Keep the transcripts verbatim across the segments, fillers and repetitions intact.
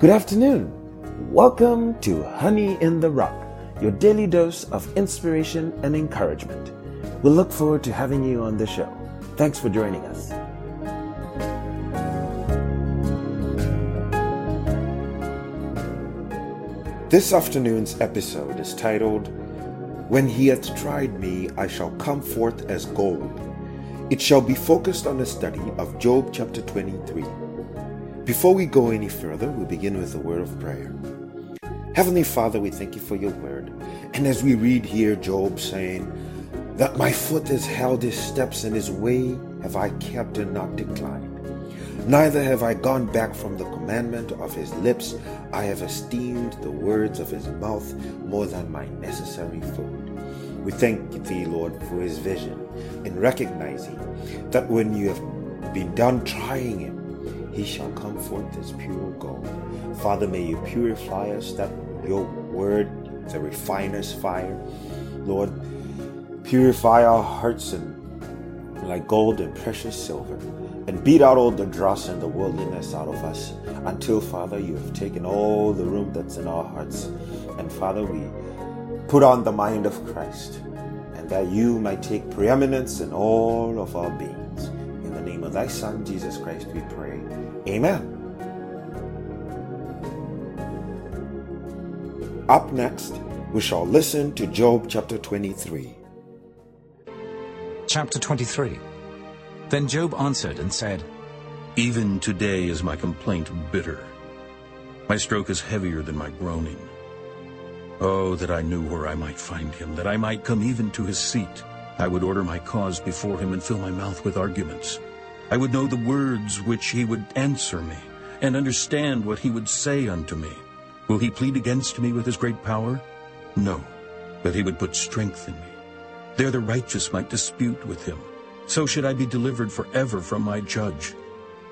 Good afternoon. Welcome to Honey in the Rock, your daily dose of inspiration and encouragement. We'll look forward to having you on the show. Thanks for joining us. This afternoon's episode is titled, When He Hath Tried Me, I Shall Come Forth as Gold. It shall be focused on a study of Job chapter twenty-three. Before we go any further, we begin with a word of prayer. Heavenly Father, we thank you for your word. And as we read here, Job saying, that my foot has held his steps, and his way have I kept and not declined. Neither have I gone back from the commandment of his lips. I have esteemed the words of his mouth more than my necessary food. We thank thee, Lord, for his vision, in recognizing that when you have been done trying him, he shall come forth as pure gold. Father, may you purify us, that your word, the refiner's fire. Lord, purify our hearts and like gold and precious silver. And beat out all the dross and the worldliness out of us until, Father, you have taken all the room that's in our hearts. And, Father, we put on the mind of Christ, and that you might take preeminence in all of our beings. In the name of thy Son, Jesus Christ, we pray. Amen. Up next, we shall listen to Job chapter twenty-three. Chapter twenty-three. Then Job answered and said, Even today is my complaint bitter. My stroke is heavier than my groaning. Oh, that I knew where I might find him, that I might come even to his seat. I would order my cause before him and fill my mouth with arguments. I would know the words which he would answer me, and understand what he would say unto me. Will he plead against me with his great power? No, but he would put strength in me. There the righteous might dispute with him. So should I be delivered forever from my judge.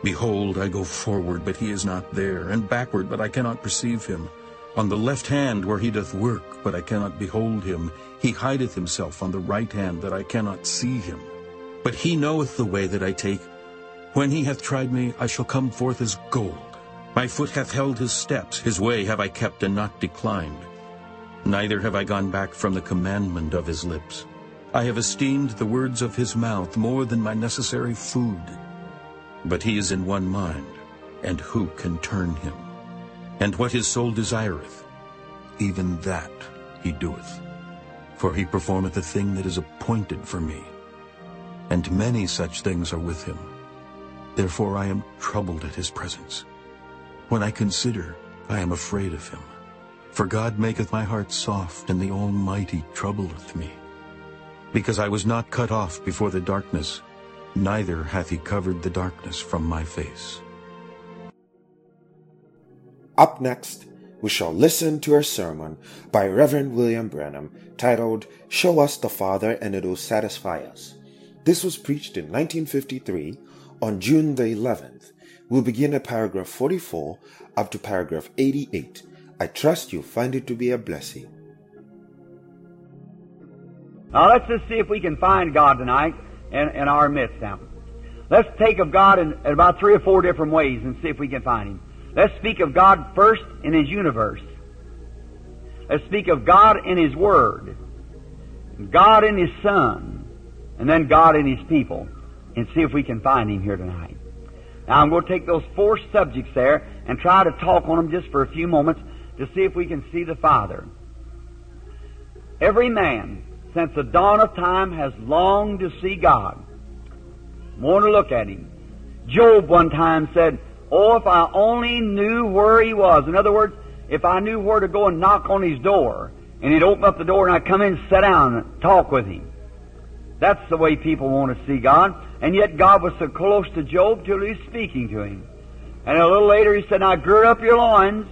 Behold, I go forward, but he is not there, and backward, but I cannot perceive him. On the left hand where he doth work, but I cannot behold him. He hideth himself on the right hand, that I cannot see him. But he knoweth the way that I take. When he hath tried me, I shall come forth as gold. My foot hath held his steps, his way have I kept and not declined. Neither have I gone back from the commandment of his lips. I have esteemed the words of his mouth more than my necessary food. But he is in one mind, and who can turn him? And what his soul desireth, even that he doeth. For he performeth the thing that is appointed for me, and many such things are with him. Therefore I am troubled at his presence. When I consider, I am afraid of him. For God maketh my heart soft, and the Almighty troubleth me. Because I was not cut off before the darkness, neither hath he covered the darkness from my face. Up next, we shall listen to a sermon by Reverend William Branham titled, Show Us the Father and It Will Satisfy Us. This was preached in nineteen fifty-three on June the eleventh. We'll begin at paragraph forty-four up to paragraph eighty-eight. I trust you'll find it to be a blessing. Now, let's just see if we can find God tonight in, in our midst now. Let's take of God in, in about three or four different ways and see if we can find Him. Let's speak of God first in His universe. Let's speak of God in His Word, God in His Son, and then God in His people, and see if we can find Him here tonight. Now, I'm going to take those four subjects there and try to talk on them just for a few moments to see if we can see the Father. Every man, since the dawn of time, has longed to see God, want to look at Him. Job one time said, Oh, if I only knew where He was. In other words, if I knew where to go and knock on His door, and He'd open up the door and I'd come in, sit down, and talk with Him. That's the way people want to see God. And yet God was so close to Job till He was speaking to him. And a little later He said, Now gird up your loins.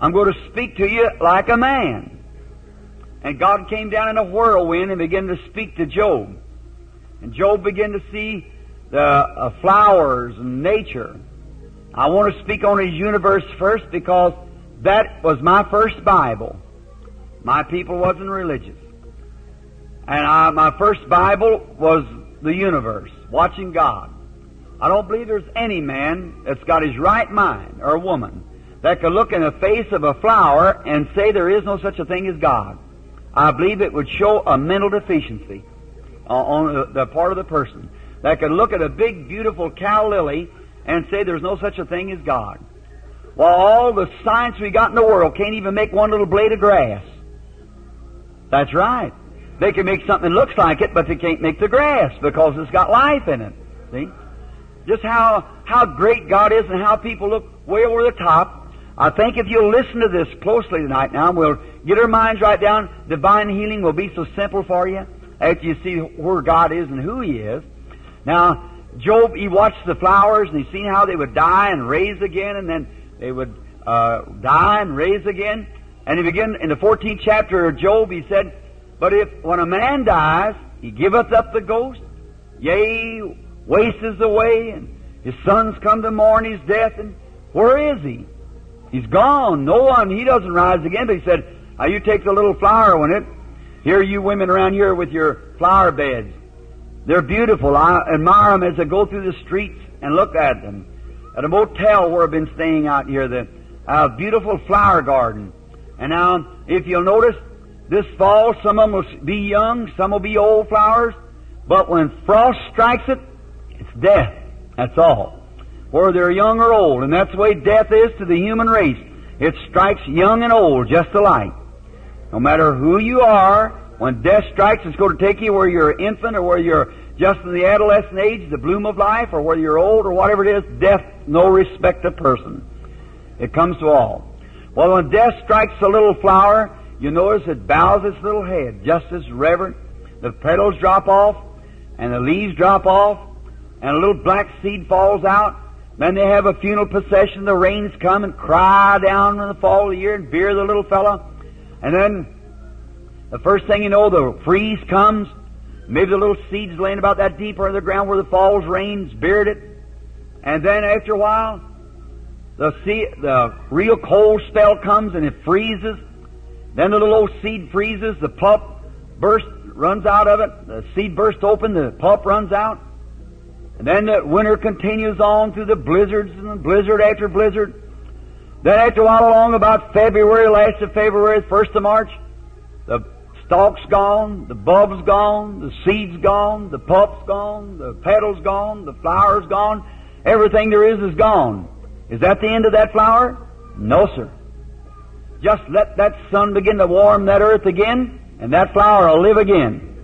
I'm going to speak to you like a man. And God came down in a whirlwind and began to speak to Job. And Job began to see the uh, flowers and nature. I want to speak on His universe first because that was my first Bible. My people wasn't religious. And I, my first Bible was the universe, watching God. I don't believe there's any man that's got his right mind, or a woman, that could look in the face of a flower and say there is no such a thing as God. I believe it would show a mental deficiency on the part of the person that could look at a big, beautiful cow lily and say there's no such a thing as God. Well, all the science we got in the world can't even make one little blade of grass. That's right. They can make something that looks like it, but they can't make the grass because it's got life in it. See? Just how how great God is and how people look way over the top. I think if you'll listen to this closely tonight now, we'll get our minds right down. Divine healing will be so simple for you after you see where God is and who He is. Now, Job, he watched the flowers and he seen how they would die and raise again, and then they would uh, die and raise again. And he began in the fourteenth chapter of Job, he said, "But if when a man dies, he giveth up the ghost, yea, wastes away, and his sons come to mourn his death, and where is he? He's gone. No one, he doesn't rise again." But he said, "Now you take the little flower on it. Here you women around here with your flower beds. They're beautiful. I admire them as I go through the streets and look at them. At a motel where I've been staying out here, the uh, beautiful flower garden. And now, if you'll notice, this fall, some of them will be young, some will be old flowers, but when frost strikes it, it's death. That's all. Whether they're young or old, and that's the way death is to the human race. It strikes young and old just alike. No matter who you are, when death strikes, it's going to take you where you're an infant or where you're just in the adolescent age, the bloom of life, or whether you're old or whatever it is. Death, no respect of person. It comes to all. Well, when death strikes a little flower, you notice it bows its little head, just as reverent. The petals drop off, and the leaves drop off, and a little black seed falls out. Then they have a funeral procession. The rains come and cry down in the fall of the year and bear the little fella. And then the first thing you know, the freeze comes. Maybe the little seed's laying about that deep under the ground where the fall's rains beard it. And then after a while, the sea, the real cold spell comes and it freezes. Then the little old seed freezes. The pulp burst runs out of it. The seed bursts open. The pulp runs out. And then the winter continues on through the blizzards and blizzard after blizzard. Then after a while along, about February, last of February, first of March, the stalk's gone, the bulb's gone, the seed's gone, the pulp's gone, the petal's gone, the flower's gone. Everything there is is gone. Is that the end of that flower? No, sir. Just let that sun begin to warm that earth again, and that flower will live again.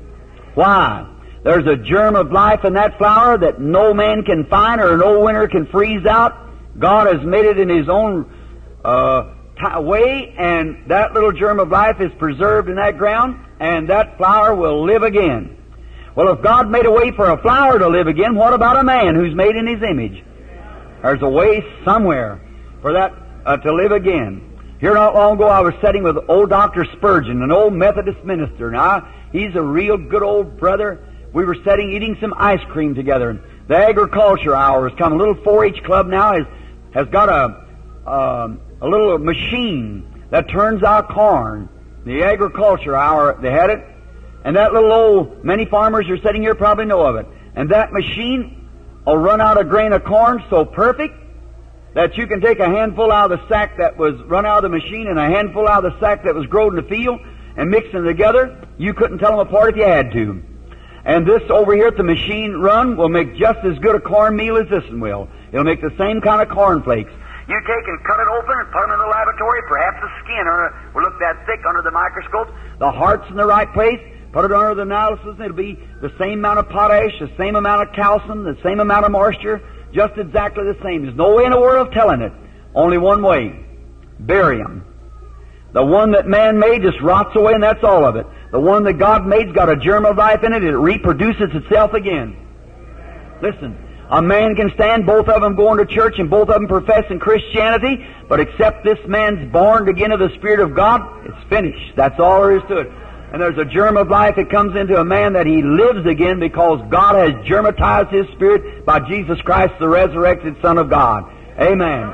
Why? There's a germ of life in that flower that no man can find or no winter can freeze out. God has made it in His own uh, way, and that little germ of life is preserved in that ground, and that flower will live again. Well, if God made a way for a flower to live again, what about a man who's made in His image? There's a way somewhere for that uh, to live again. Here not long ago, I was sitting with old Doctor Spurgeon, an old Methodist minister. Now, he's a real good old brother. We were sitting, eating some ice cream together. And the agriculture hour has come. A little four H club now has, has got a, a, a little machine that turns out corn. The agriculture hour, they had it. And that little old, many farmers are sitting here probably know of it. And that machine will run out a grain of corn so perfect that you can take a handful out of the sack that was run out of the machine and a handful out of the sack that was grown in the field and mix them together. You couldn't tell them apart if you had to. And this over here at the machine run will make just as good a cornmeal as this one will. It'll make the same kind of cornflakes. You take and cut it open and put them in the laboratory. Perhaps the skin or will look that thick under the microscope. The heart's in the right place. Put it under the analysis and it'll be the same amount of potash, the same amount of calcium, the same amount of moisture, just exactly the same. There's no way in the world of telling it. Only one way. Bury them. The one that man made just rots away and that's all of it. The one that God made's got a germ of life in it, and it reproduces itself again. Listen, a man can stand both of them going to church and both of them professing Christianity, but except this man's born again of the Spirit of God, it's finished. That's all there is to it. And there's a germ of life that comes into a man that he lives again because God has germatized his spirit by Jesus Christ, the resurrected Son of God. Amen.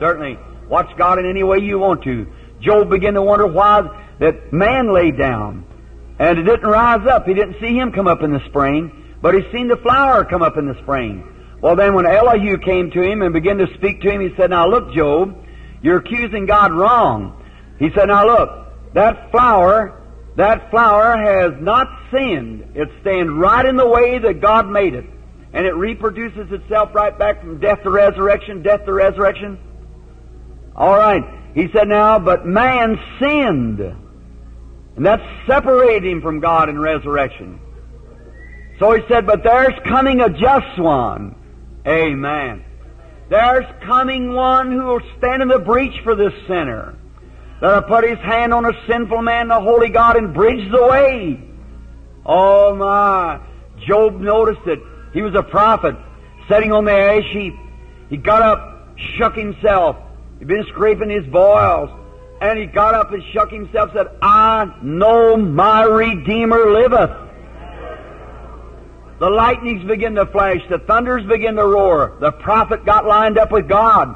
Certainly, watch God in any way you want to. Job began to wonder why that man laid down, and it didn't rise up. He didn't see him come up in the spring, but he seen the flower come up in the spring. Well, then when Elihu came to him and began to speak to him, he said, "Now look, Job, You're accusing God wrong. He said, now look, that flower, that flower has not sinned. It stands right in the way that God made it. And it reproduces itself right back from death to resurrection, death to resurrection. All right. He said, now, but man sinned. And that separated him from God in resurrection. So he said, but there's coming a just one. Amen. There's coming one who will stand in the breach for this sinner. That'll put his hand on a sinful man, the holy God, and bridge the way. Oh my. Job noticed it. He was a prophet, sitting on the ash heap. He got up, shook himself. He'd been scraping his boils. And he got up and shook himself, said, I know my Redeemer liveth. The lightnings begin to flash. The thunders begin to roar. The prophet got lined up with God.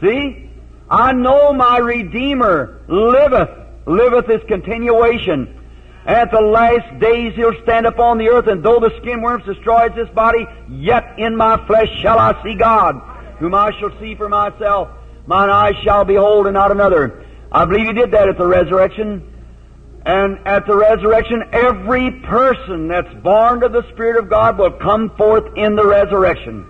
See? I know my Redeemer liveth. Liveth is continuation. At the last days He'll stand upon the earth, and though the skin worms destroys this body, yet in my flesh shall I see God, whom I shall see for myself. Mine eyes shall behold and not another. I believe He did that at the resurrection. And at the resurrection, every person that's born of the Spirit of God will come forth in the resurrection.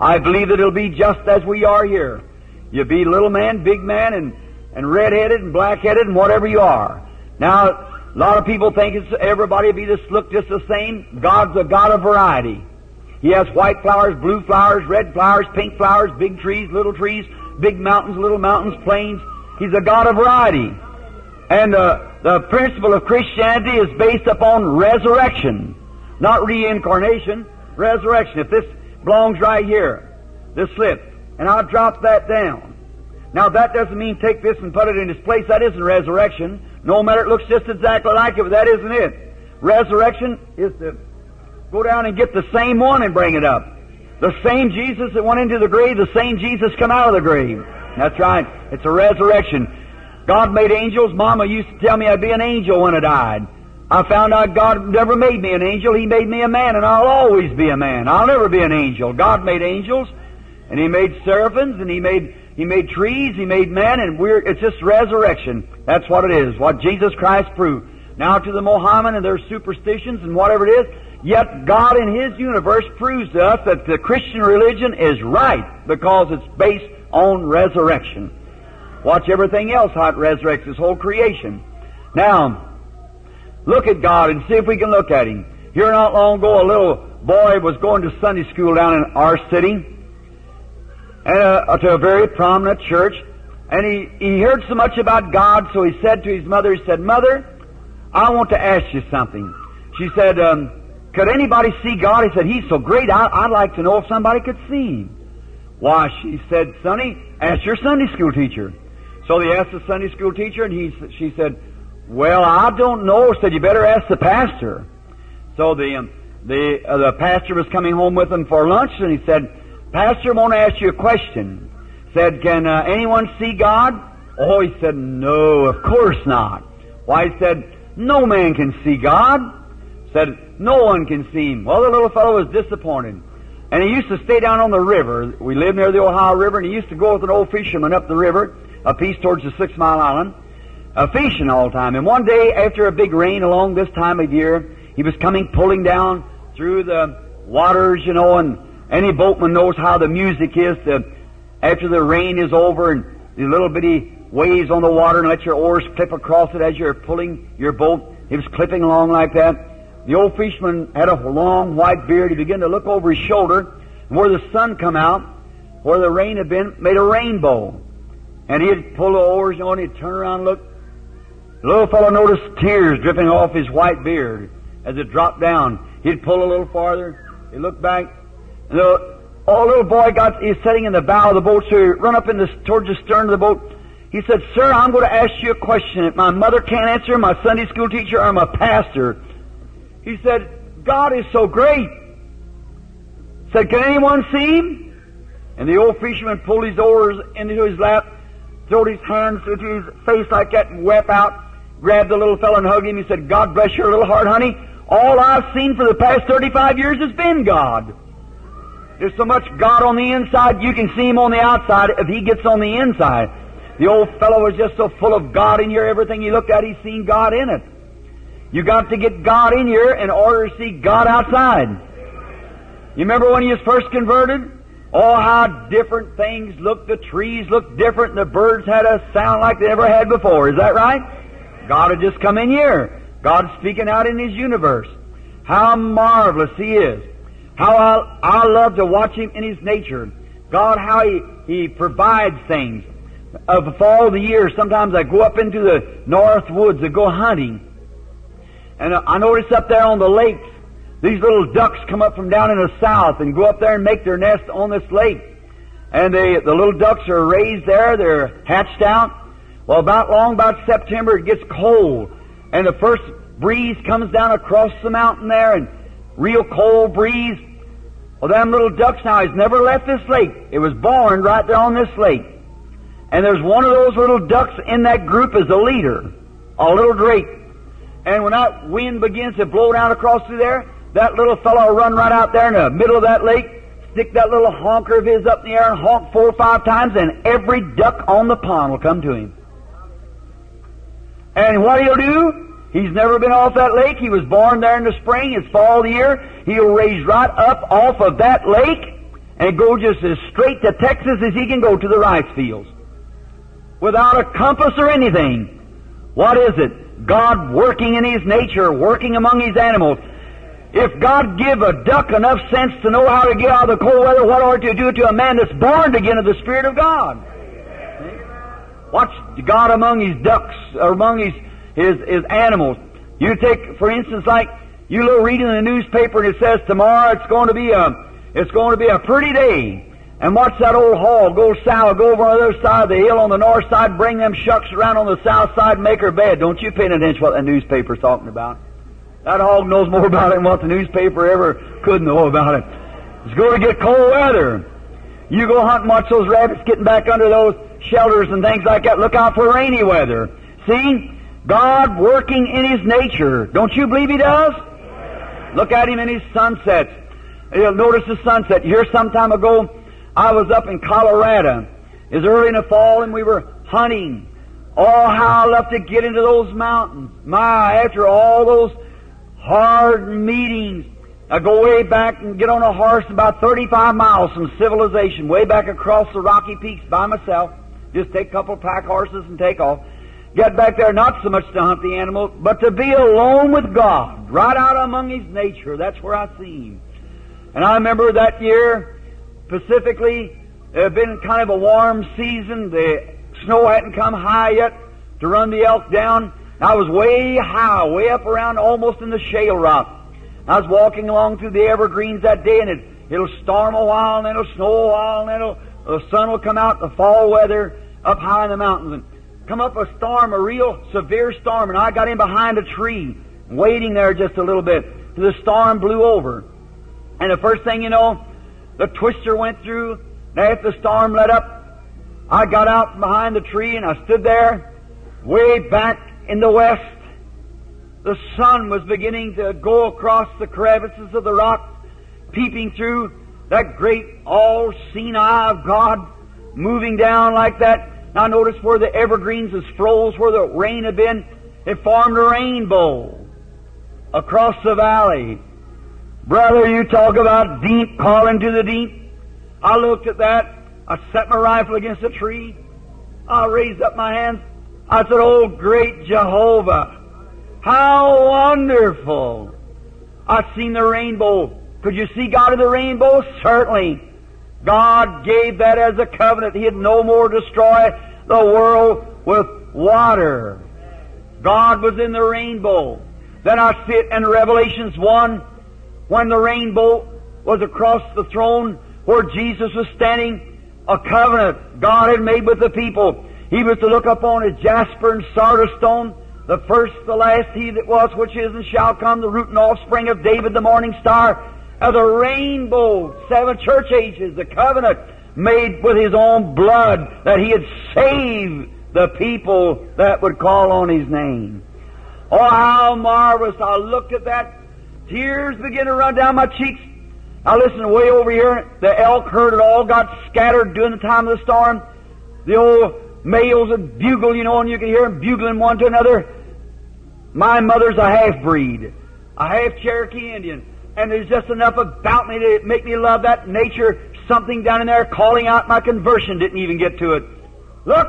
I believe that it'll be just as we are here. You'll be little man, big man, and, and red-headed and black-headed and whatever you are. Now, a lot of people think it's everybody will be this, look just the same. God's a God of variety. He has white flowers, blue flowers, red flowers, pink flowers, big trees, little trees, big mountains, little mountains, plains. He's a God of variety. And uh, the principle of Christianity is based upon resurrection, not reincarnation, resurrection. If this belongs right here, this slip, and I'll drop that down. Now, that doesn't mean take this and put it in its place. That isn't resurrection. No matter, it looks just exactly like it, but that isn't it. Resurrection is to go down and get the same one and bring it up. The same Jesus that went into the grave, the same Jesus come out of the grave. That's right. It's a resurrection. God made angels. Mama used to tell me I'd be an angel when I died. I found out God never made me an angel. He made me a man, and I'll always be a man. I'll never be an angel. God made angels, and He made seraphims, and He made He made trees, He made man, and we're it's just resurrection. That's what it is, what Jesus Christ proved. Now to the Mohammedan and their superstitions and whatever it is, yet God in His universe proves to us that the Christian religion is right because it's based on resurrection. Watch everything else, how it resurrects His whole creation. Now, look at God and see if we can look at Him. Here not long ago, a little boy was going to Sunday school down in our city, uh, to a very prominent church, and he, he heard so much about God, so he said to his mother, he said, Mother, I want to ask you something. She said, um, could anybody see God? He said, He's so great, I, I'd like to know if somebody could see Him. Why, she said, Sonny, ask your Sunday school teacher. So they asked the Sunday school teacher, and he, she said, well, I don't know. She said, you better ask the pastor. So the, um, the, uh, the pastor was coming home with them for lunch, and he said, Pastor, I want to ask you a question. Said, can uh, anyone see God? Oh, he said, no, of course not. Why, he said, no man can see God. Said, no one can see Him. Well, the little fellow was disappointed. And he used to stay down on the river. We lived near the Ohio River, and he used to go with an old fisherman up the river, a piece towards the Six Mile Island, uh, fishing all the time. And one day, after a big rain along this time of year, he was coming, pulling down through the waters, you know, and any boatman knows how the music is to, after the rain is over and the little bitty waves on the water and let your oars clip across it as you're pulling your boat. He was clipping along like that. The old fisherman had a long white beard. He began to look over his shoulder, and where the sun come out, where the rain had been, made a rainbow. And he'd pull the oars on, he'd turn around and look. The little fellow noticed tears dripping off his white beard as it dropped down. He'd pull a little farther, he'd look back. And the oh, little boy got, he's sitting in the bow of the boat, so he run up in the, towards the stern of the boat. He said, Sir, I'm going to ask you a question. If my mother can't answer, my Sunday school teacher or my pastor. He said, God is so great. Said, can anyone see Him? And the old fisherman pulled his oars into his lap, throwed his hands into his face like that and wept out, grabbed the little fellow and hugged him. He said, God bless your little heart, honey. All I've seen for the past thirty-five years has been God. There's so much God on the inside, you can see Him on the outside if He gets on the inside. The old fellow was just so full of God in here, everything he looked at, he seen God in it. You got to get God in here in order to see God outside. You remember when you was first converted? Oh, how different things looked. The trees looked different, and the birds had a sound like they ever had before. Is that right? God had just come in here. God's speaking out in His universe. How marvelous He is. How I, I love to watch Him in His nature. God, how He, he provides things. Of the fall of the year, sometimes I go up into the north woods and go hunting. And I notice up there on the lakes, these little ducks come up from down in the south and go up there and make their nest on this lake. And they, the little ducks are raised there. They're hatched out. Well, about long, about September, it gets cold. And the first breeze comes down across the mountain there, and real cold breeze. Well, them little ducks now, he's never left this lake. It was born right there on this lake. And there's one of those little ducks in that group as a leader, a little drake. And when that wind begins to blow down across through there, that little fellow will run right out there in the middle of that lake, stick that little honker of his up in the air and honk four or five times, and every duck on the pond will come to him. And what he'll do, he's never been off that lake. He was born there in the spring. It's fall of the year. He'll raise right up off of that lake and go just as straight to Texas as he can go to the rice fields. Without a compass or anything. What is it? God working in His nature, working among His animals. If God give a duck enough sense to know how to get out of the cold weather, what ought to do to a man that's born again of the Spirit of God? Watch God among His ducks, or among His, His, His animals. You take, for instance, like you little reading in the newspaper, and it says tomorrow it's going to be a, it's going to be a pretty day. And watch that old hog go sour, go over on the other side of the hill on the north side, bring them shucks around on the south side, and make her bed. Don't you pay an inch what that newspaper's talking about. That hog knows more about it than what the newspaper ever could know about it. It's going to get cold weather. You go hunt and watch those rabbits getting back under those shelters and things like that. Look out for rainy weather. See? God working in His nature. Don't you believe He does? Look at Him in His sunsets. You'll notice the sunset. Here some time ago, I was up in Colorado. It was early in the fall, and we were hunting. Oh, how I loved to get into those mountains. My, after all those hard meetings, I go way back and get on a horse about thirty-five miles from civilization, way back across the Rocky Peaks by myself. Just take a couple of pack horses and take off. Get back there not so much to hunt the animal, but to be alone with God, right out among His nature. That's where I see Him. And I remember that year, specifically, it had been kind of a warm season. The snow hadn't come high yet to run the elk down. I was way high, way up around, almost in the shale rock. I was walking along through the evergreens that day, and it, it'll storm a while, and then it'll snow a while, and then it'll, the sun will come out, the fall weather, up high in the mountains. And come up a storm, a real severe storm, and I got in behind a tree, waiting there just a little bit, till the storm blew over. And the first thing you know, the twister went through, and after the storm let up, I got out from behind the tree, and I stood there, way back in the west. The sun was beginning to go across the crevices of the rock, peeping through that great all-seeing eye of God, moving down like that. And I noticed where the evergreens was froze, where the rain had been, it formed a rainbow across the valley. Brother, you talk about deep, calling to the deep. I looked at that. I set my rifle against a tree. I raised up my hands. I said, "Oh, great Jehovah, how wonderful! I've seen the rainbow." Could you see God in the rainbow? Certainly. God gave that as a covenant. He'd no more destroy the world with water. God was in the rainbow. Then I see it in Revelations one, when the rainbow was across the throne where Jesus was standing, a covenant God had made with the people. He was to look upon a jasper and sardius stone, the first, the last, he that was, which is, and shall come, the root and offspring of David, the morning star, of the rainbow, seven church ages, the covenant made with His own blood, that He had saved the people that would call on His name. Oh, how marvelous! I looked at that. Tears began to run down my cheeks. Now listen, way over here, the elk herd had all got scattered during the time of the storm. The old males would bugle, you know, and you could hear them bugling one to another. My mother's a half-breed, a half-Cherokee Indian, and there's just enough about me to make me love that nature. Something down in there calling out my conversion didn't even get to it. Look!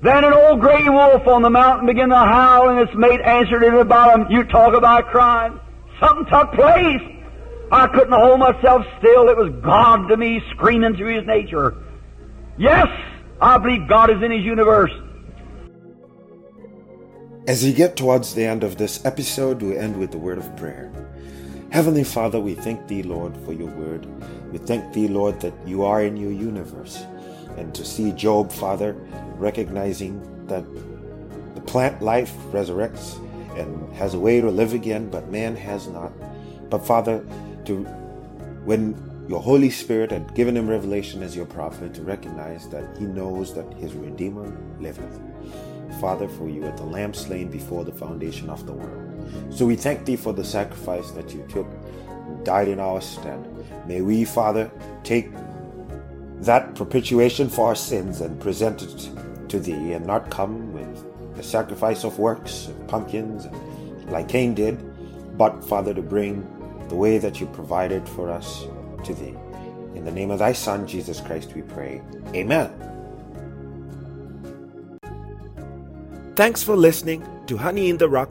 Then an old gray wolf on the mountain began to howl, and its mate answered in the bottom. You talk about crying. Something took place. I couldn't hold myself still. It was God to me screaming through His nature. Yes, I believe God is in His universe. As we get towards the end of this episode, we end with a word of prayer. Heavenly Father, we thank Thee, Lord, for Your word. We thank Thee, Lord, that You are in Your universe. And to see Job, Father, recognizing that the plant life resurrects and has a way to live again, but man has not. But Father, to when Your Holy Spirit had given him revelation as Your prophet, to recognize that he knows that his Redeemer liveth. Father, for You are the Lamb slain before the foundation of the world. So we thank Thee for the sacrifice that You took, died in our stead. May we, Father, take that propitiation for our sins and present it to Thee, and not come with the sacrifice of works and pumpkins and like Cain did, but, Father, to bring the way that You provided for us to Thee. In the name of Thy Son, Jesus Christ, we pray. Amen. Thanks for listening to Honey in the Rock,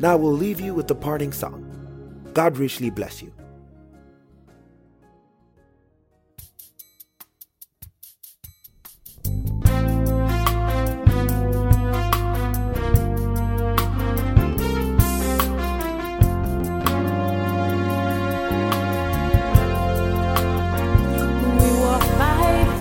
Now we'll leave you with the parting song. God richly bless you. We are tried,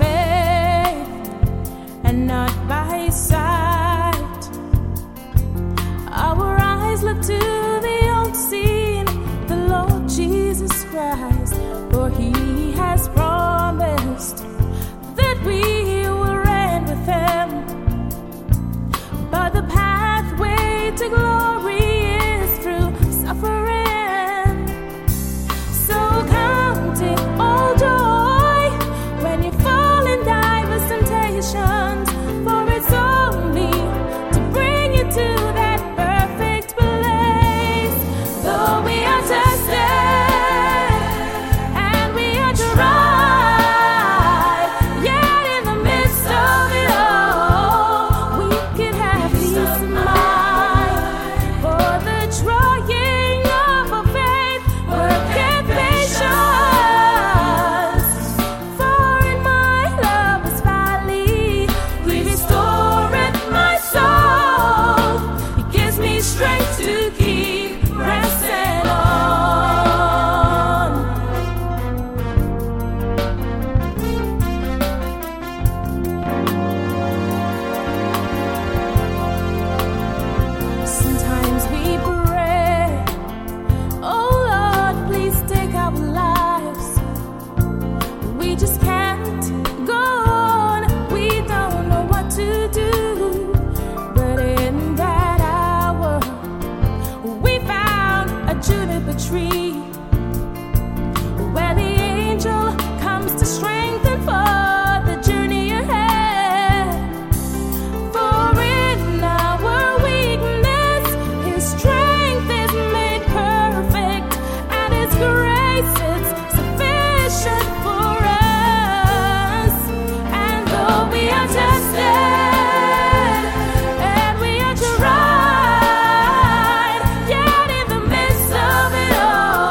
yet in the midst of it all,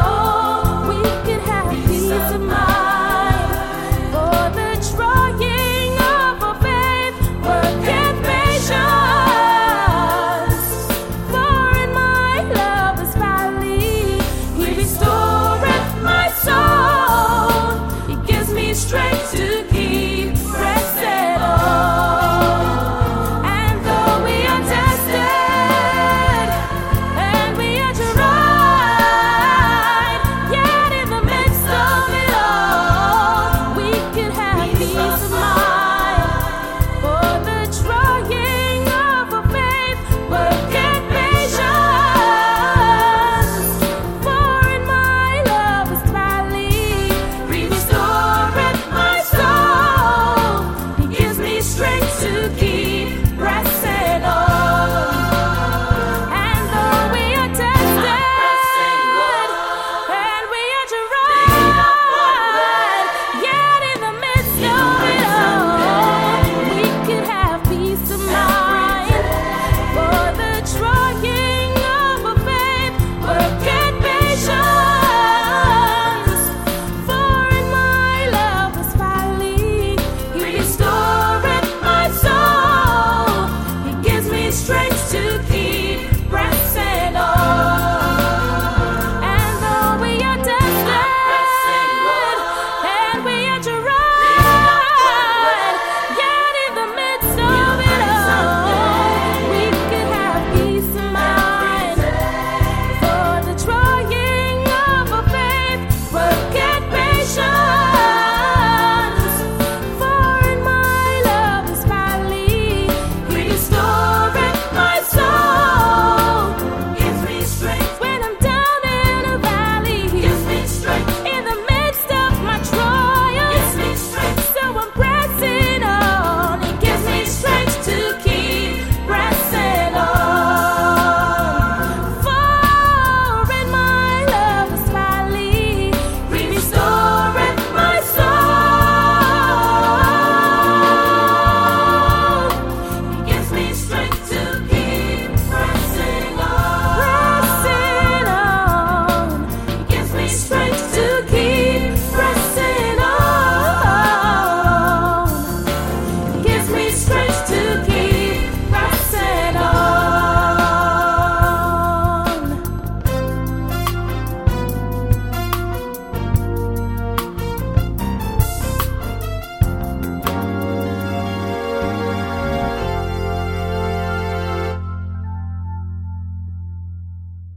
strength.